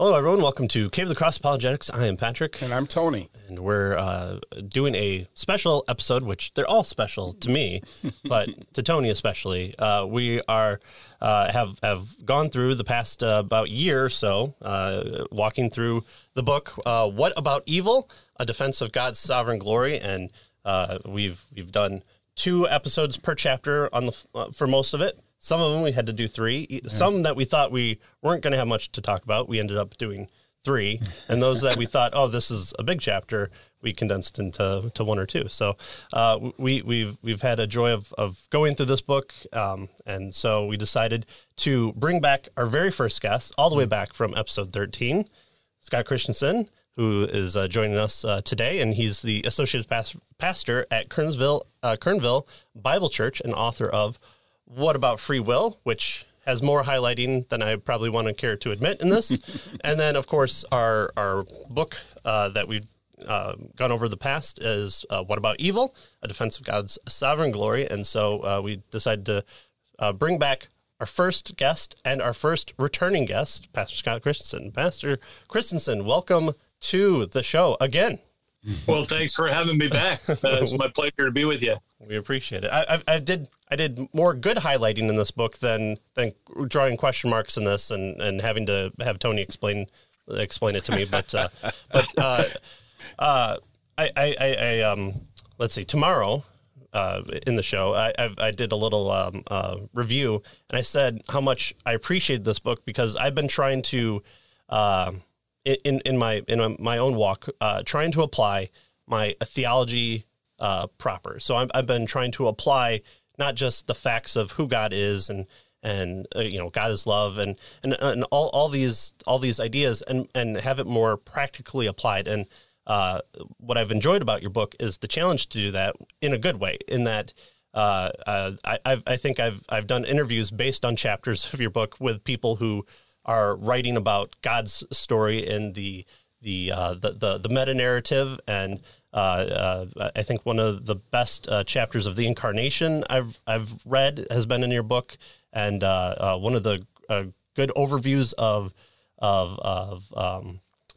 Hello, everyone. Welcome to Cave of the Cross Apologetics. I am Patrick. And I'm Tony. And we're doing a special episode, which they're all special to me, but to Tony especially. We are have gone through the past about year or so, walking through the book, What About Evil? A Defense of God's Sovereign Glory. And we've done 2 episodes per chapter on the for most of it. Some of them we had to do 3. Yeah. Some that we thought we weren't going to have much to talk about, we ended up doing 3. And those that we thought, oh, this is a big chapter, we condensed into 1 or 2. So we've had a joy of going through this book, and so we decided to bring back our very first guest, all the way back from episode 13, Scott Christensen, who is joining us today, and he's the associate pastor at Kernville Bible Church and author of What About Free Will?, which has more highlighting than I probably want to care to admit in this. And then, of course, our book that we've gone over the past is What About Evil? A Defense of God's Sovereign Glory. And so we decided to bring back our first guest and our first returning guest, Pastor Scott Christensen. Pastor Christensen, welcome to the show again. Well, thanks for having me back. It's my pleasure to be with you. We appreciate it. I did more good highlighting in this book than drawing question marks in this and having to have Tony explain it to me. But let's see, tomorrow in the show I did a little review, and I said how much I appreciated this book because I've been trying to in my own walk trying to apply my theology proper. So I've been trying to apply not just the facts of who God is and you know, God is love and all these ideas and have it more practically applied. And what I've enjoyed about your book is the challenge to do that in a good way. In that I think I've done interviews based on chapters of your book with people who are writing about God's story and the meta narrative. And I think one of the best chapters of the incarnation I've read has been in your book, and one of the good overviews of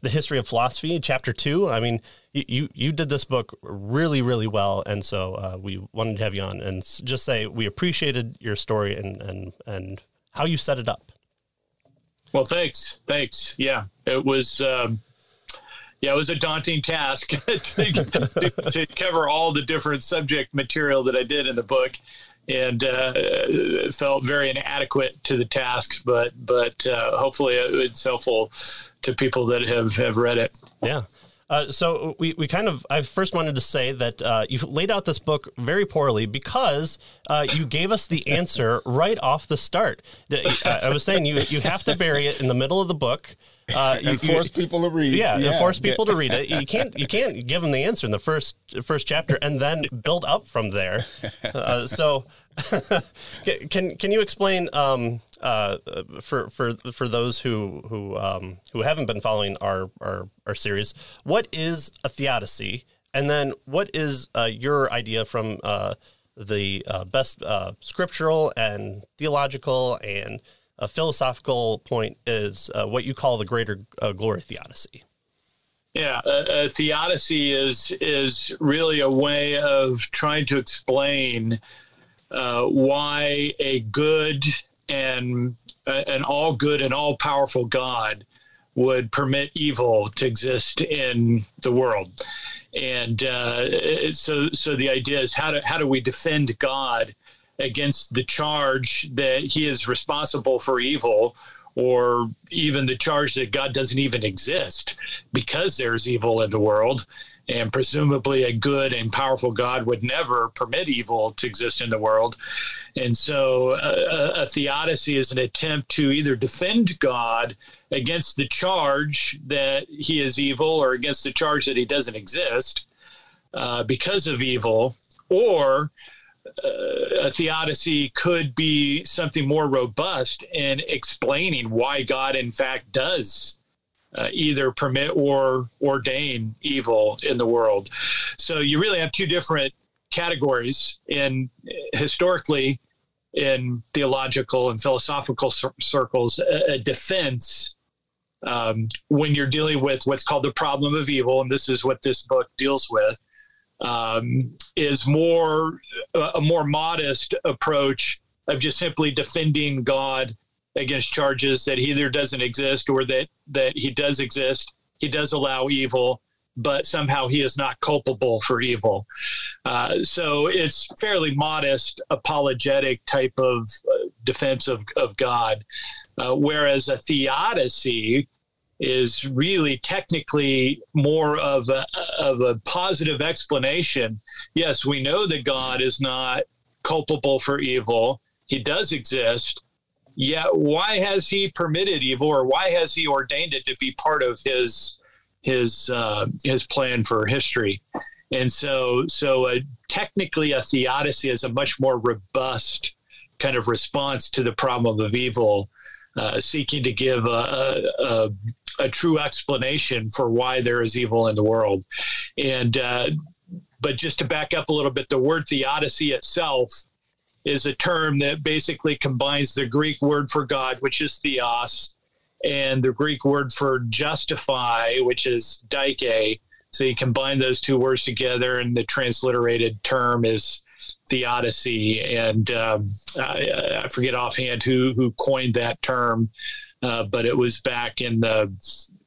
the history of philosophy, chapter 2. I mean, you did this book really, really well, and so we wanted to have you on and just say we appreciated your story and how you set it up. Well, thanks. Yeah, it was. Yeah, it was a daunting task to cover all the different subject material that I did in the book, and felt very inadequate to the tasks, but hopefully it's helpful to people that have read it. Yeah. So we kind of, I first wanted to say that you've laid out this book very poorly because you gave us the answer right off the start. I was saying you have to bury it in the middle of the book. And force people to read. Yeah, yeah. And force people to read it. You can't give them the answer in the first chapter and then build up from there. So can you explain for those who haven't been following our series, what is a theodicy, and then what is your idea from the best scriptural and theological and a philosophical point is what you call the greater glory theodicy. Yeah, a theodicy is really a way of trying to explain why a good and an all good and all powerful God would permit evil to exist in the world. And so the idea is how do we defend God against the charge that he is responsible for evil, or even the charge that God doesn't even exist because there's evil in the world, and presumably a good and powerful God would never permit evil to exist in the world. And so a theodicy is an attempt to either defend God against the charge that he is evil, or against the charge that he doesn't exist because of evil, or a theodicy could be something more robust in explaining why God, in fact, does either permit or ordain evil in the world. So you really have 2 different categories historically in theological and philosophical circles, a defense when you're dealing with what's called the problem of evil, and this is what this book deals with, is more a more modest approach of just simply defending God against charges that he either doesn't exist or that he does exist. He does allow evil, but somehow he is not culpable for evil. So it's fairly modest, apologetic type of defense of God. Whereas a theodicy is really technically more of a positive explanation. Yes, we know that God is not culpable for evil. He does exist. Yet why has he permitted evil, or why has he ordained it to be part of his plan for history? And so technically a theodicy is a much more robust kind of response to the problem of evil, seeking to give a true explanation for why there is evil in the world. And but just to back up a little bit, the word theodicy itself is a term that basically combines the Greek word for God, which is theos, and the Greek word for justify, which is dike. So you combine those two words together, and the transliterated term is theodicy. And I forget offhand who coined that term, but it was back in the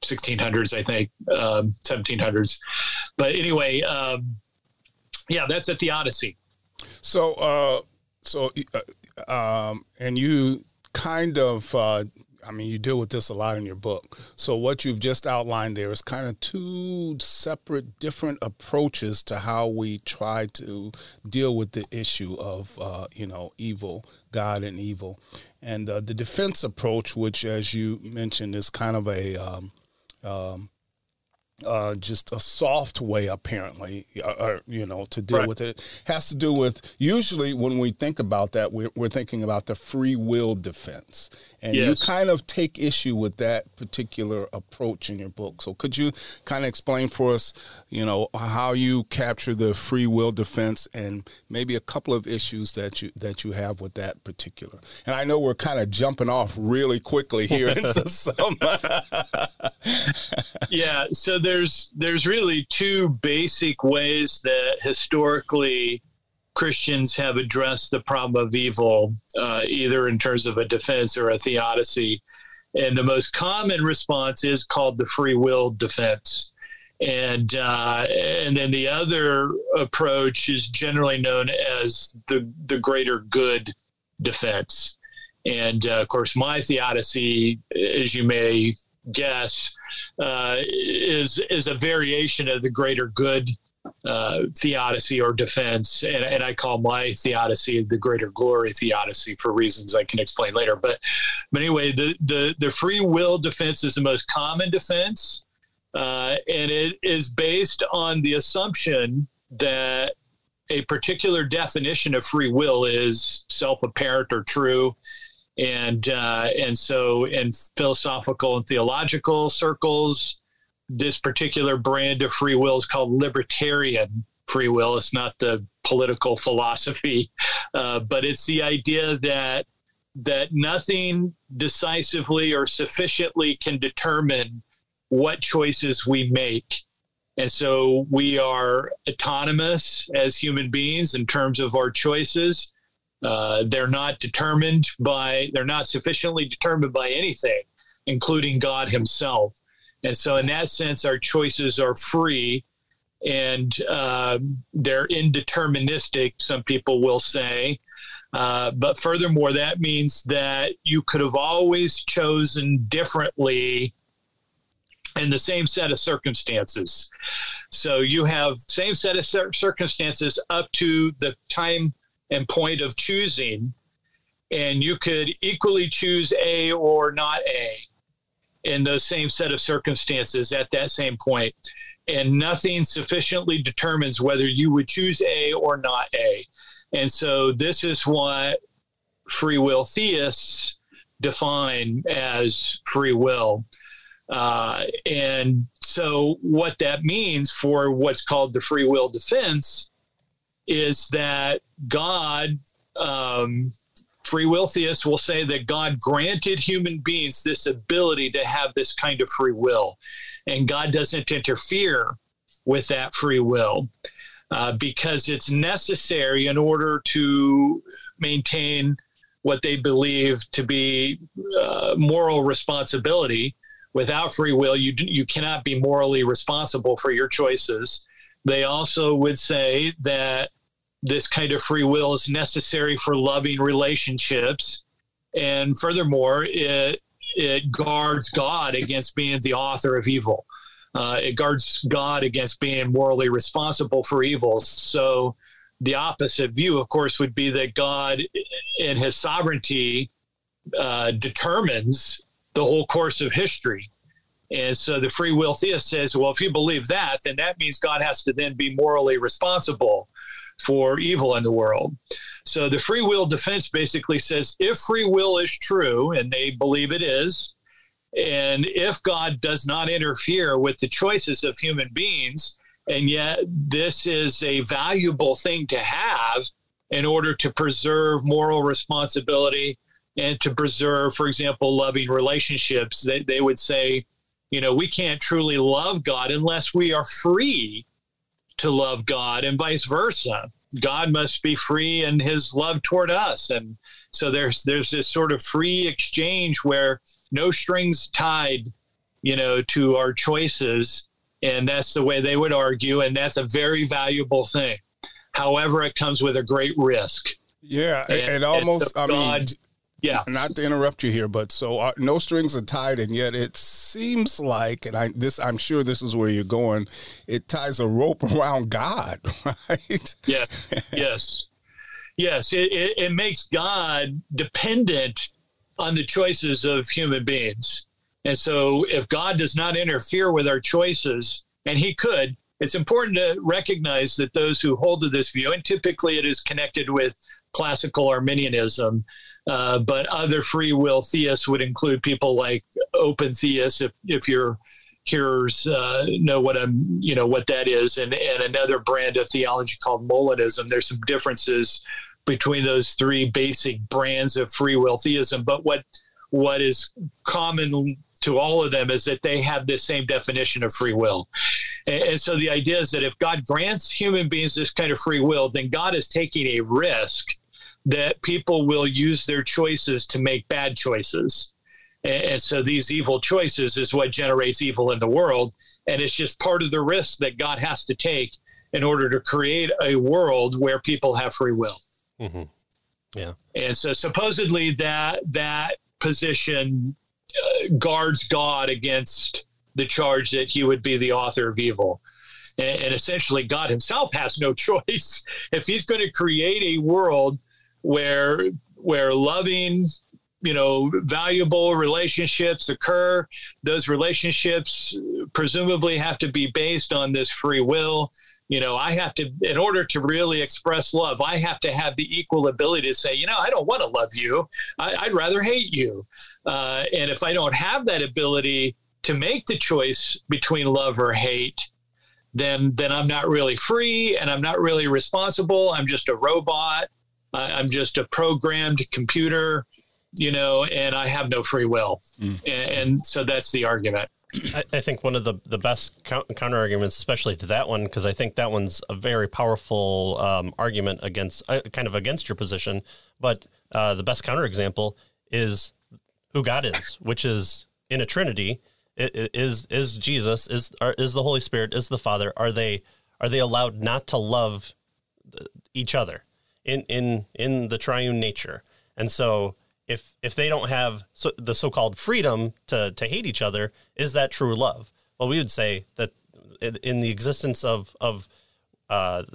1600s, I think, 1700s. But anyway, yeah, that's a theodicy. So, and you kind of, I mean, you deal with this a lot in your book. So what you've just outlined there is kind of two separate, different approaches to how we try to deal with the issue of, evil, God and evil. And the defense approach, which, as you mentioned, is kind of a just a soft way, apparently, to deal with it, has to do with, usually when we think about that, we're thinking about the free will defense. And you kind of take issue with that particular approach in your book. So could you kind of explain for us, how you capture the free will defense and maybe a couple of issues that you have with that particular? And I know we're kind of jumping off really quickly here into some. Yeah. So there's really two basic ways that historically Christians have addressed the problem of evil, either in terms of a defense or a theodicy. And the most common response is called the free will defense. And then the other approach is generally known as the greater good defense. And of course, my theodicy, as you may guess, is a variation of the greater good theodicy or defense, and I call my theodicy the greater glory theodicy for reasons I can explain later. But anyway, the free will defense is the most common defense, and it is based on the assumption that a particular definition of free will is self-apparent or true. And so in philosophical and theological circles, this particular brand of free will is called libertarian free will. It's not the political philosophy, but it's the idea that nothing decisively or sufficiently can determine what choices we make. And so we are autonomous as human beings in terms of our choices. They're not sufficiently determined by anything, including God himself. And so in that sense, our choices are free, and they're indeterministic, some people will say. But furthermore, that means that you could have always chosen differently in the same set of circumstances. So you have same set of circumstances up to the time and point of choosing, and you could equally choose A or not A in those same set of circumstances at that same point. And nothing sufficiently determines whether you would choose A or not A. And so this is what free will theists define as free will. And so what that means for what's called the free will defense is that God Free will theists will say that God granted human beings this ability to have this kind of free will, and God doesn't interfere with that free will because it's necessary in order to maintain what they believe to be moral responsibility. Without free will, you cannot be morally responsible for your choices. They also would say that this kind of free will is necessary for loving relationships. And furthermore, it guards God against being the author of evil. It guards God against being morally responsible for evil. So the opposite view, of course, would be that God in his sovereignty determines the whole course of history. And so the free will theist says, well, if you believe that, then that means God has to then be morally responsible for evil in the world. So the free will defense basically says, if free will is true, and they believe it is, and if God does not interfere with the choices of human beings, and yet this is a valuable thing to have in order to preserve moral responsibility and to preserve, for example, loving relationships, they would say, we can't truly love God unless we are free to love God, and vice versa. God must be free in his love toward us. And so there's this sort of free exchange where no strings tied, to our choices. And that's the way they would argue. And that's a very valuable thing. However, it comes with a great risk. Yeah. And almost, yeah. Not to interrupt you here, but so no strings are tied, and yet it seems like, I'm sure this is where you're going, it ties a rope around God, right? Yeah. Yes. Yes. It makes God dependent on the choices of human beings. And so if God does not interfere with our choices, and he could, it's important to recognize that those who hold to this view, and typically it is connected with classical Arminianism, but other free will theists would include people like open theists, if your hearers know what that is, and another brand of theology called Molinism. There's some differences between those three basic brands of free will theism, but what is common to all of them is that they have this same definition of free will. And so the idea is that if God grants human beings this kind of free will, then God is taking a risk that people will use their choices to make bad choices. And so these evil choices is what generates evil in the world. And it's just part of the risk that God has to take in order to create a world where people have free will. Mm-hmm. Yeah. And so supposedly that position guards God against the charge that he would be the author of evil. And essentially God himself has no choice. If he's going to create a world where loving, valuable relationships occur, those relationships presumably have to be based on this free will. I have to, in order to really express love, I have to have the equal ability to say, I don't want to love you. I'd rather hate you. And if I don't have that ability to make the choice between love or hate, then I'm not really free and I'm not really responsible. I'm just a robot. I'm just a programmed computer, and I have no free will. Mm. And so that's the argument. I think one of the best counter arguments, especially to that one, because I think that one's a very powerful argument against kind of against your position. But the best counterexample is who God is, which is in a Trinity. It is Jesus, is the Holy Spirit, is the Father. Are they allowed not to love each other in the triune nature? And so if they don't have the so-called freedom to hate each other, is that true love? Well, we would say that in the existence of God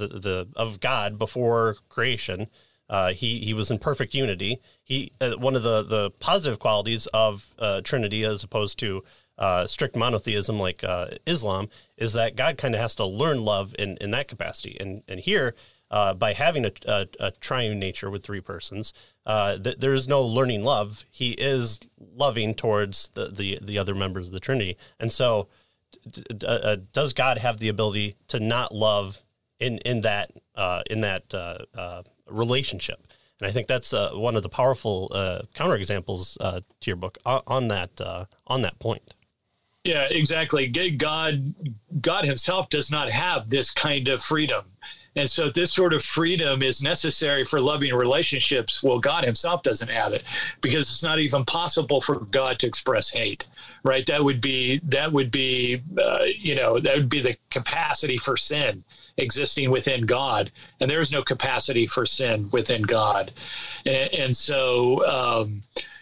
before creation, he was in perfect unity. One of the positive qualities of Trinity as opposed to strict monotheism like Islam is that God kind of has to learn love in that capacity. And here, by having a triune nature with three persons, there is no learning love. He is loving towards the other members of the Trinity. And so does God have the ability to not love in that relationship? And I think that's one of the powerful counterexamples to your book on that point. Yeah, exactly. God himself does not have this kind of freedom. And so this sort of freedom is necessary for loving relationships. Well, God himself doesn't have it because it's not even possible for God to express hate, right? That would be the capacity for sin existing within God. And there is no capacity for sin within God. And so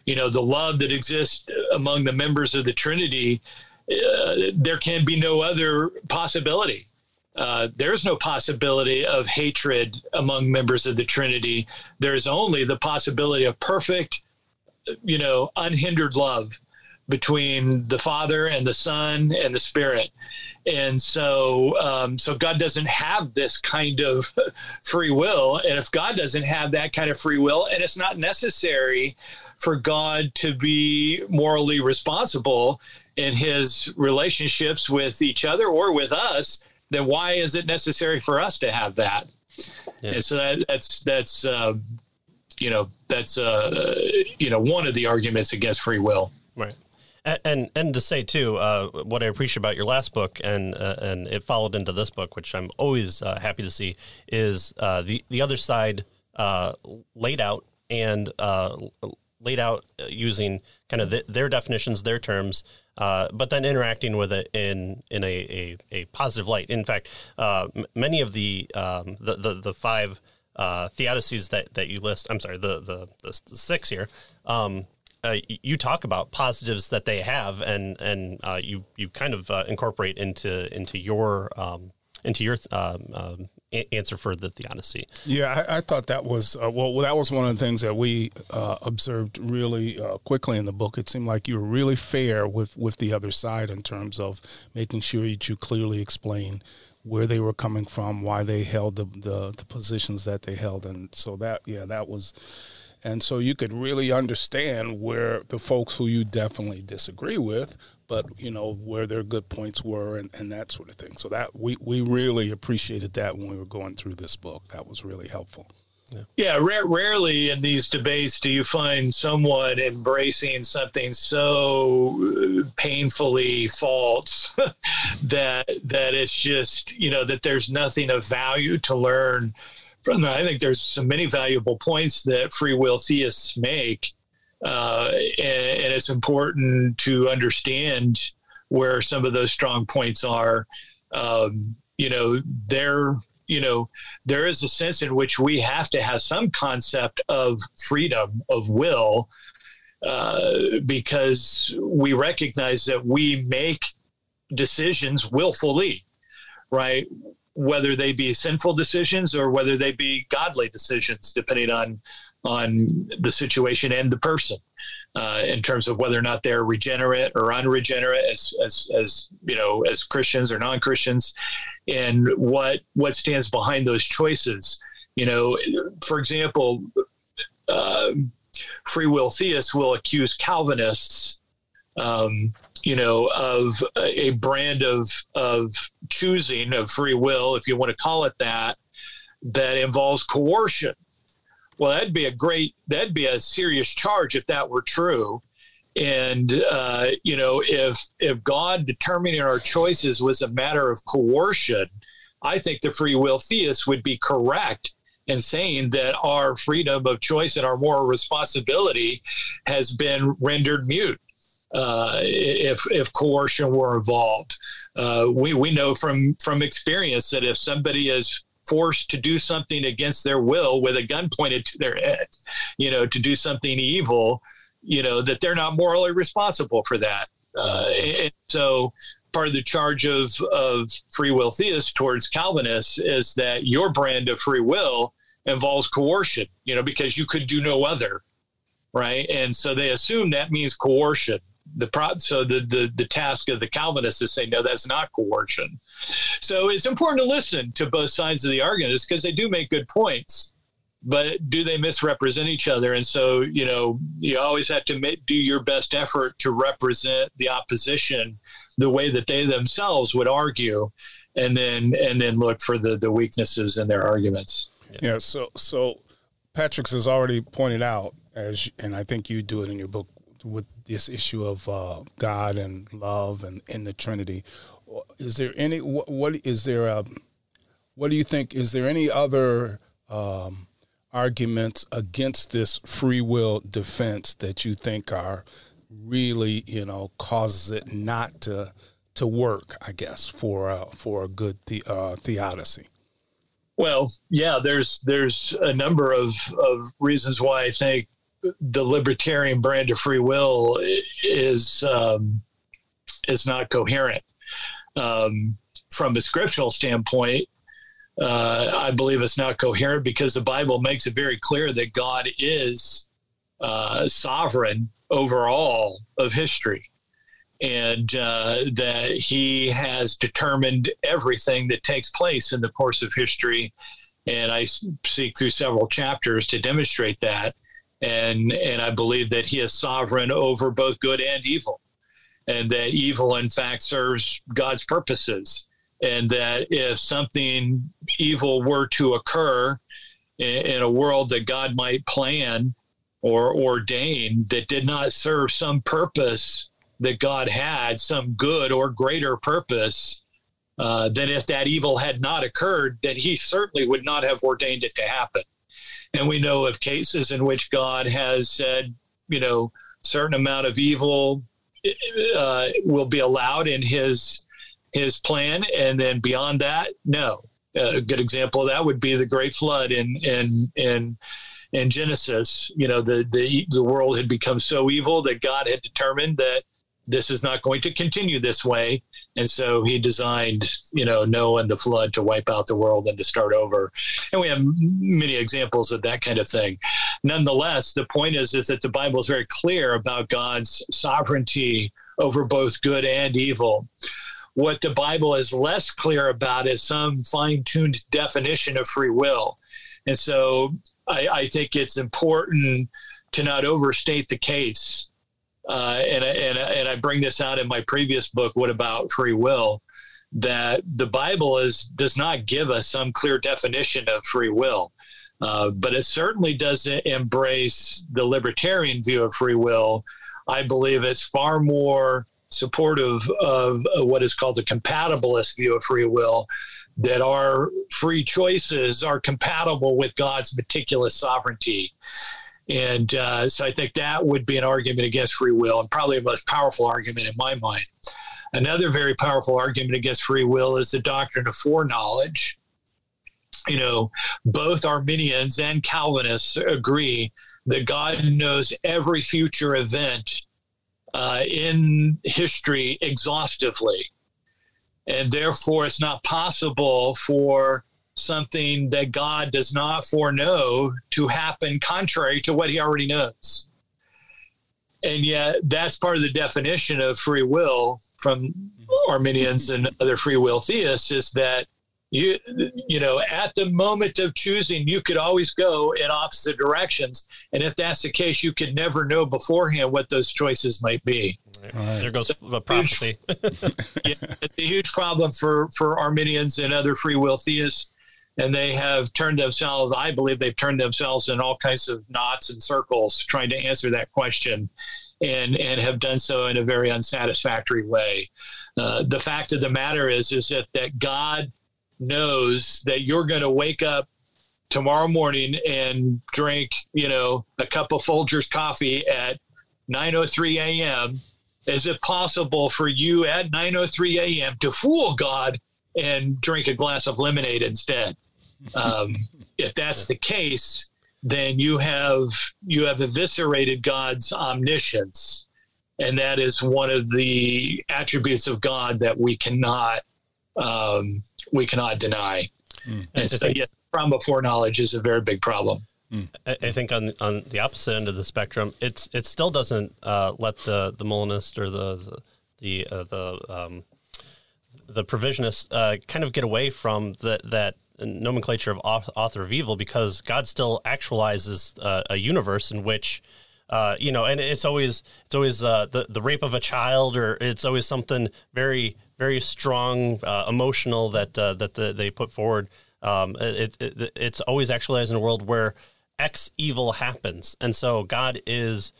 the love that exists among the members of the Trinity, there can be no other possibility. There's no possibility of hatred among members of the Trinity. There's only the possibility of perfect, unhindered love between the Father and the Son and the Spirit. And so so God doesn't have this kind of free will. And if God doesn't have that kind of free will, and it's not necessary for God to be morally responsible in his relationships with each other or with us, then why is it necessary for us to have that? Yeah. And so that's one of the arguments against free will. Right. And to say too, what I appreciate about your last book and it followed into this book, which I'm always happy to see, is the other side laid out and laid out using kind of their definitions, their terms. But then interacting with it in a positive light. In fact, many of the five theodicies that you list, I'm sorry, the six here, you talk about positives that they have, and you kind of incorporate into your answer for the theodicy. Yeah, I thought that was, that was one of the things that we observed really quickly in the book. It seemed like you were really fair with the other side in terms of making sure that you clearly explain where they were coming from, why they held the positions that they held. And so and so you could really understand where the folks who you definitely disagree with, but, where their good points were and that sort of thing. So that we really appreciated that when we were going through this book. That was really helpful. Yeah, rarely in these debates do you find someone embracing something so painfully false that it's just, that there's nothing of value to learn. I think there's so many valuable points that free will theists make, and it's important to understand where some of those strong points are. There is a sense in which we have to have some concept of freedom of will, because we recognize that we make decisions willfully, right? Whether they be sinful decisions or whether they be godly decisions, depending on the situation and the person, in terms of whether or not they're regenerate or unregenerate as Christians or non-Christians, and what stands behind those choices. For example, free will theists will accuse Calvinists, of a brand of choosing of free will, if you want to call it that involves coercion. Well, that'd be a serious charge if that were true. And, if God determining our choices was a matter of coercion, I think the free will theists would be correct in saying that our freedom of choice and our moral responsibility has been rendered mute. If coercion were involved, we know from experience that if somebody is forced to do something against their will with a gun pointed to their head, to do something evil, that they're not morally responsible for that. And so part of the charge of free will theists towards Calvinists is that your brand of free will involves coercion, because you could do no other. Right. And so they assume that means coercion. So the task of the Calvinists is to say, no, that's not coercion. So it's important to listen to both sides of the argument because they do make good points, but do they misrepresent each other? And so, you always have to do your best effort to represent the opposition the way that they themselves would argue, and then look for the weaknesses in their arguments. Yeah. So Patrick's has already pointed out, and I think you do it in your book, with this issue of God and love and in the Trinity. Is there any, what do you think, is there any other arguments against this free will defense that you think are really, you know, causes it not to work, I guess, for a good theodicy? Well, yeah, there's a number of reasons why I think the libertarian brand of free will is not coherent. From a scriptural standpoint, I believe it's not coherent because the Bible makes it very clear that God is sovereign over all of history, and that he has determined everything that takes place in the course of history. And I seek through several chapters to demonstrate that. And I believe that he is sovereign over both good and evil, and that evil, in fact, serves God's purposes, and that if something evil were to occur in a world that God might plan or ordain that did not serve some purpose that God had, some good or greater purpose, then if that evil had not occurred, then he certainly would not have ordained it to happen. And we know of cases in which God has said, you know, certain amount of evil will be allowed in his plan. And then beyond that, no. A good example of that would be the great flood in Genesis. You know, the world had become so evil that God had determined that this is not going to continue this way. And so he designed, you know, Noah and the flood to wipe out the world and to start over. And we have many examples of that kind of thing. Nonetheless, the point is that the Bible is very clear about God's sovereignty over both good and evil. What the Bible is less clear about is some fine-tuned definition of free will. And so I think it's important to not overstate the case. And I bring this out in my previous book, What About Free Will?, that the Bible does not give us some clear definition of free will, but it certainly doesn't embrace the libertarian view of free will. I believe it's far more supportive of what is called the compatibilist view of free will, that our free choices are compatible with God's meticulous sovereignty. And so I think that would be an argument against free will, and probably the most powerful argument in my mind. Another very powerful argument against free will is the doctrine of foreknowledge. You know, both Arminians and Calvinists agree that God knows every future event in history exhaustively. And therefore, it's not possible for something that God does not foreknow to happen contrary to what he already knows. And yet that's part of the definition of free will from Arminians and other free will theists, is that you know, at the moment of choosing, you could always go in opposite directions. And if that's the case, you could never know beforehand what those choices might be. Right. There goes the prophecy. Yeah, it's a huge problem for Arminians and other free will theists. And they have turned themselves, I believe they've turned themselves in all kinds of knots and circles trying to answer that question, and have done so in a very unsatisfactory way. The fact of the matter is that God knows that you're going to wake up tomorrow morning and drink, you know, a cup of Folgers coffee at 9:03 a.m. Is it possible for you at 9:03 a.m. to fool God and drink a glass of lemonade instead? If that's the case, then you have eviscerated God's omniscience, and that is one of the attributes of God that we cannot deny. And so, yes, the problem of foreknowledge is a very big problem. I think on the opposite end of the spectrum, it still doesn't let the Molinist or the provisionist kind of get away from that nomenclature of author of evil, because God still actualizes a universe in which, you know, and it's always the rape of a child, or it's always something very, very strong, emotional that they put forward. It's always actualized in a world where X evil happens. And so God is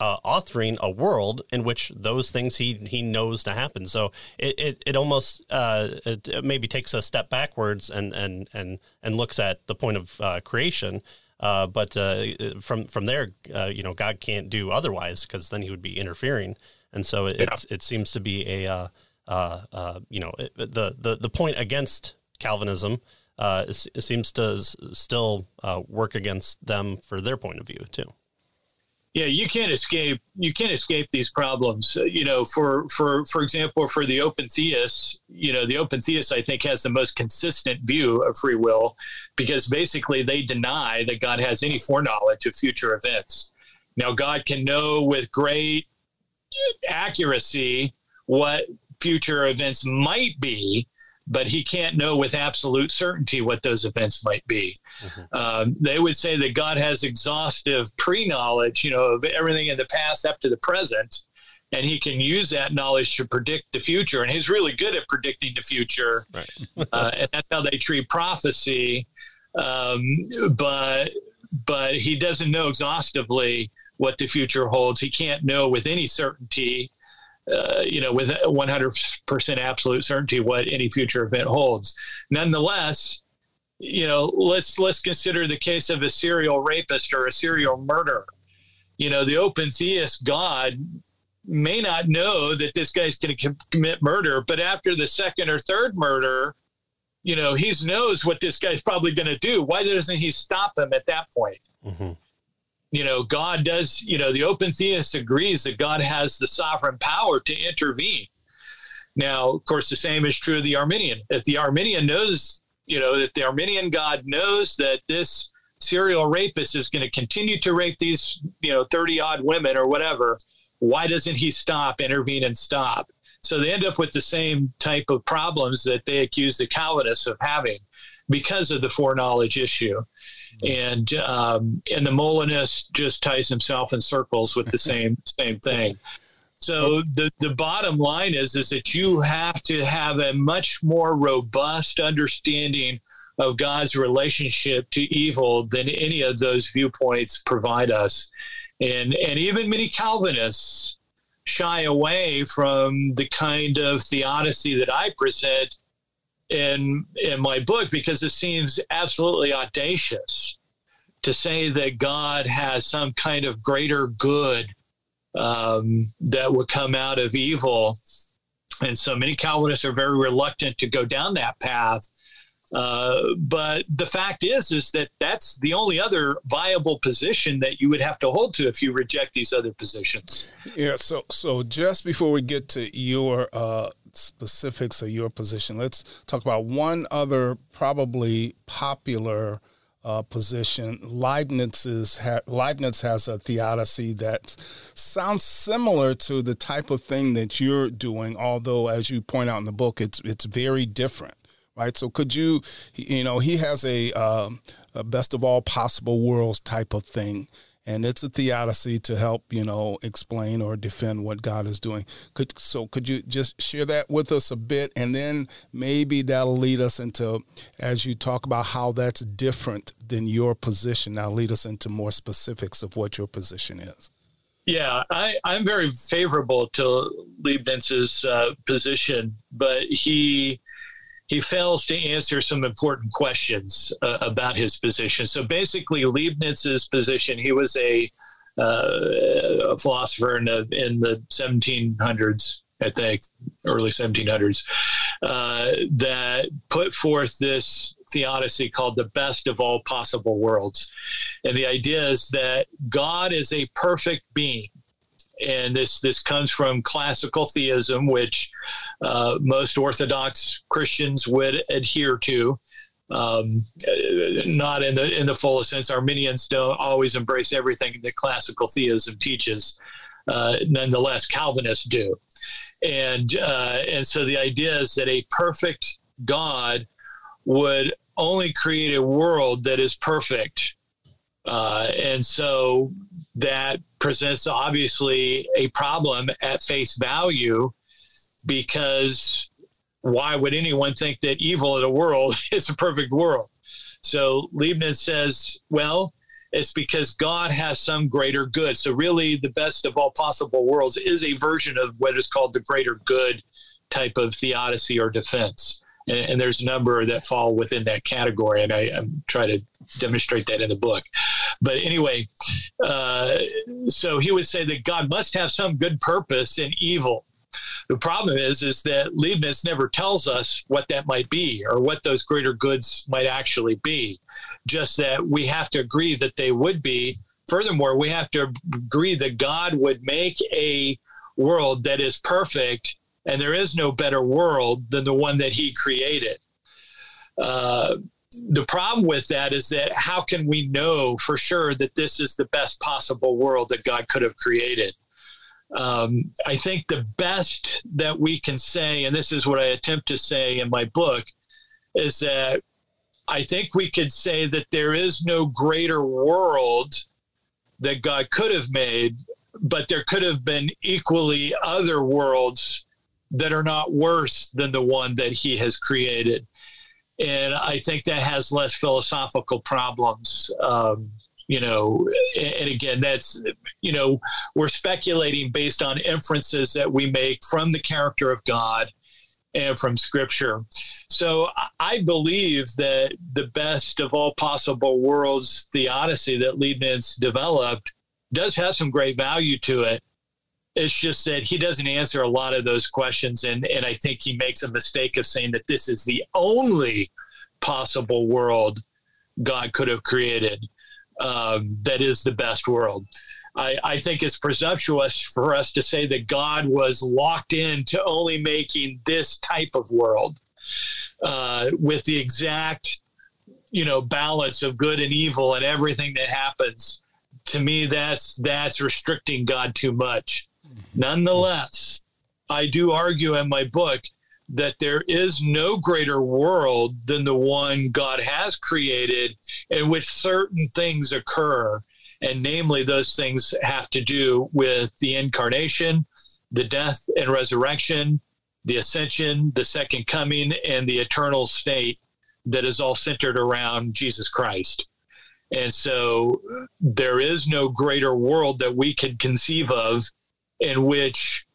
authoring a world in which those things he knows to happen. So it almost it maybe takes a step backwards and looks at the point of creation. But from there, God can't do otherwise, because then he would be interfering. And so it seems to be the point against Calvinism seems to still work against them for their point of view too. Yeah, you can't escape these problems. For example, for the open theists, the open theist, I think, has the most consistent view of free will, because basically they deny that God has any foreknowledge of future events. Now, God can know with great accuracy what future events might be, but he can't know with absolute certainty what those events might be. Mm-hmm. They would say that God has exhaustive pre-knowledge, of everything in the past up to the present, and he can use that knowledge to predict the future. And he's really good at predicting the future. Right. And that's how they treat prophecy. But he doesn't know exhaustively what the future holds. He can't know with any certainty, with 100% absolute certainty, what any future event holds. Nonetheless, let's consider the case of a serial rapist or a serial murderer. The open theist God may not know that this guy's going to commit murder, but after the second or third murder, he knows what this guy's probably going to do. Why doesn't he stop him at that point? Mm-hmm. God does, the open theist agrees that God has the sovereign power to intervene. Now, of course, the same is true of the Arminian. If the Arminian knows, that the Arminian God knows that this serial rapist is going to continue to rape these, 30 odd women or whatever, why doesn't he intervene and stop? So they end up with the same type of problems that they accuse the Calvinists of having, because of the foreknowledge issue. And the Molinist just ties himself in circles with the same thing. So the bottom line is that you have to have a much more robust understanding of God's relationship to evil than any of those viewpoints provide us. And even many Calvinists shy away from the kind of theodicy that I present in my book, because it seems absolutely audacious to say that God has some kind of greater good that would come out of evil. And so many Calvinists are very reluctant to go down that path. But the fact is that that's the only other viable position that you would have to hold to if you reject these other positions. Yeah. So just before we get to your specifics of your position, let's talk about one other probably popular position. Leibniz has a theodicy that sounds similar to the type of thing that you're doing, although, as you point out in the book, it's very different. Right. So could you, he has a best of all possible worlds type of thing, and it's a theodicy to help, explain or defend what God is doing. Could you just share that with us a bit? And then maybe that'll lead us into, as you talk about how that's different than your position, that'll lead us into more specifics of what your position is. Yeah, I'm very favorable to Leibniz's position, but he fails to answer some important questions about his position. So basically, Leibniz's position, he was a philosopher in the 1700s, I think, early 1700s, that put forth this theodicy called the best of all possible worlds. And the idea is that God is a perfect being. And this comes from classical theism, which most Orthodox Christians would adhere to, not in the fullest sense. Arminians don't always embrace everything that classical theism teaches. Nonetheless, Calvinists do, and so the idea is that a perfect God would only create a world that is perfect, and so that presents obviously a problem at face value, because why would anyone think that evil in a world is a perfect world? So Leibniz says, well, it's because God has some greater good. So really the best of all possible worlds is a version of what is called the greater good type of theodicy or defense. And there's a number that fall within that category. And I try to demonstrate that in the book. But anyway, so he would say that God must have some good purpose in evil. The problem is that Leibniz never tells us what that might be or what those greater goods might actually be, just that we have to agree that they would be. Furthermore, we have to agree that God would make a world that is perfect, and there is no better world than the one that he created. The problem with that is that how can we know for sure that this is the best possible world that God could have created? I think the best that we can say, and this is what I attempt to say in my book, is that I think we could say that there is no greater world that God could have made, but there could have been equally other worlds that are not worse than the one that he has created. And I think that has less philosophical problems. And again, that's, we're speculating based on inferences that we make from the character of God and from Scripture. So I believe that the best of all possible worlds theodicy that Leibniz developed does have some great value to it. It's just that he doesn't answer a lot of those questions. And I think he makes a mistake of saying that this is the only possible world God could have created. That is the best world. I think it's presumptuous for us to say that God was locked into only making this type of world with the exact, balance of good and evil and everything that happens. To me, that's restricting God too much. Nonetheless, I do argue in my book that there is no greater world than the one God has created in which certain things occur. And namely, those things have to do with the incarnation, the death and resurrection, the ascension, the second coming, and the eternal state that is all centered around Jesus Christ. And so there is no greater world that we could conceive of in which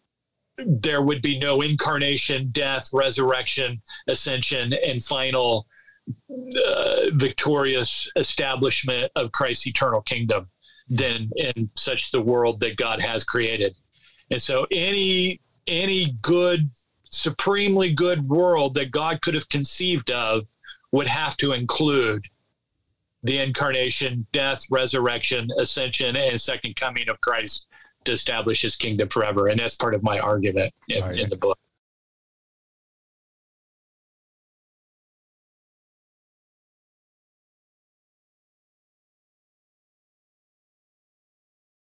there would be no incarnation, death, resurrection, ascension, and final victorious establishment of Christ's eternal kingdom than in such the world that God has created. And so any good, supremely good world that God could have conceived of would have to include the incarnation, death, resurrection, ascension, and second coming of Christ to establish his kingdom forever. And that's part of my argument in the book.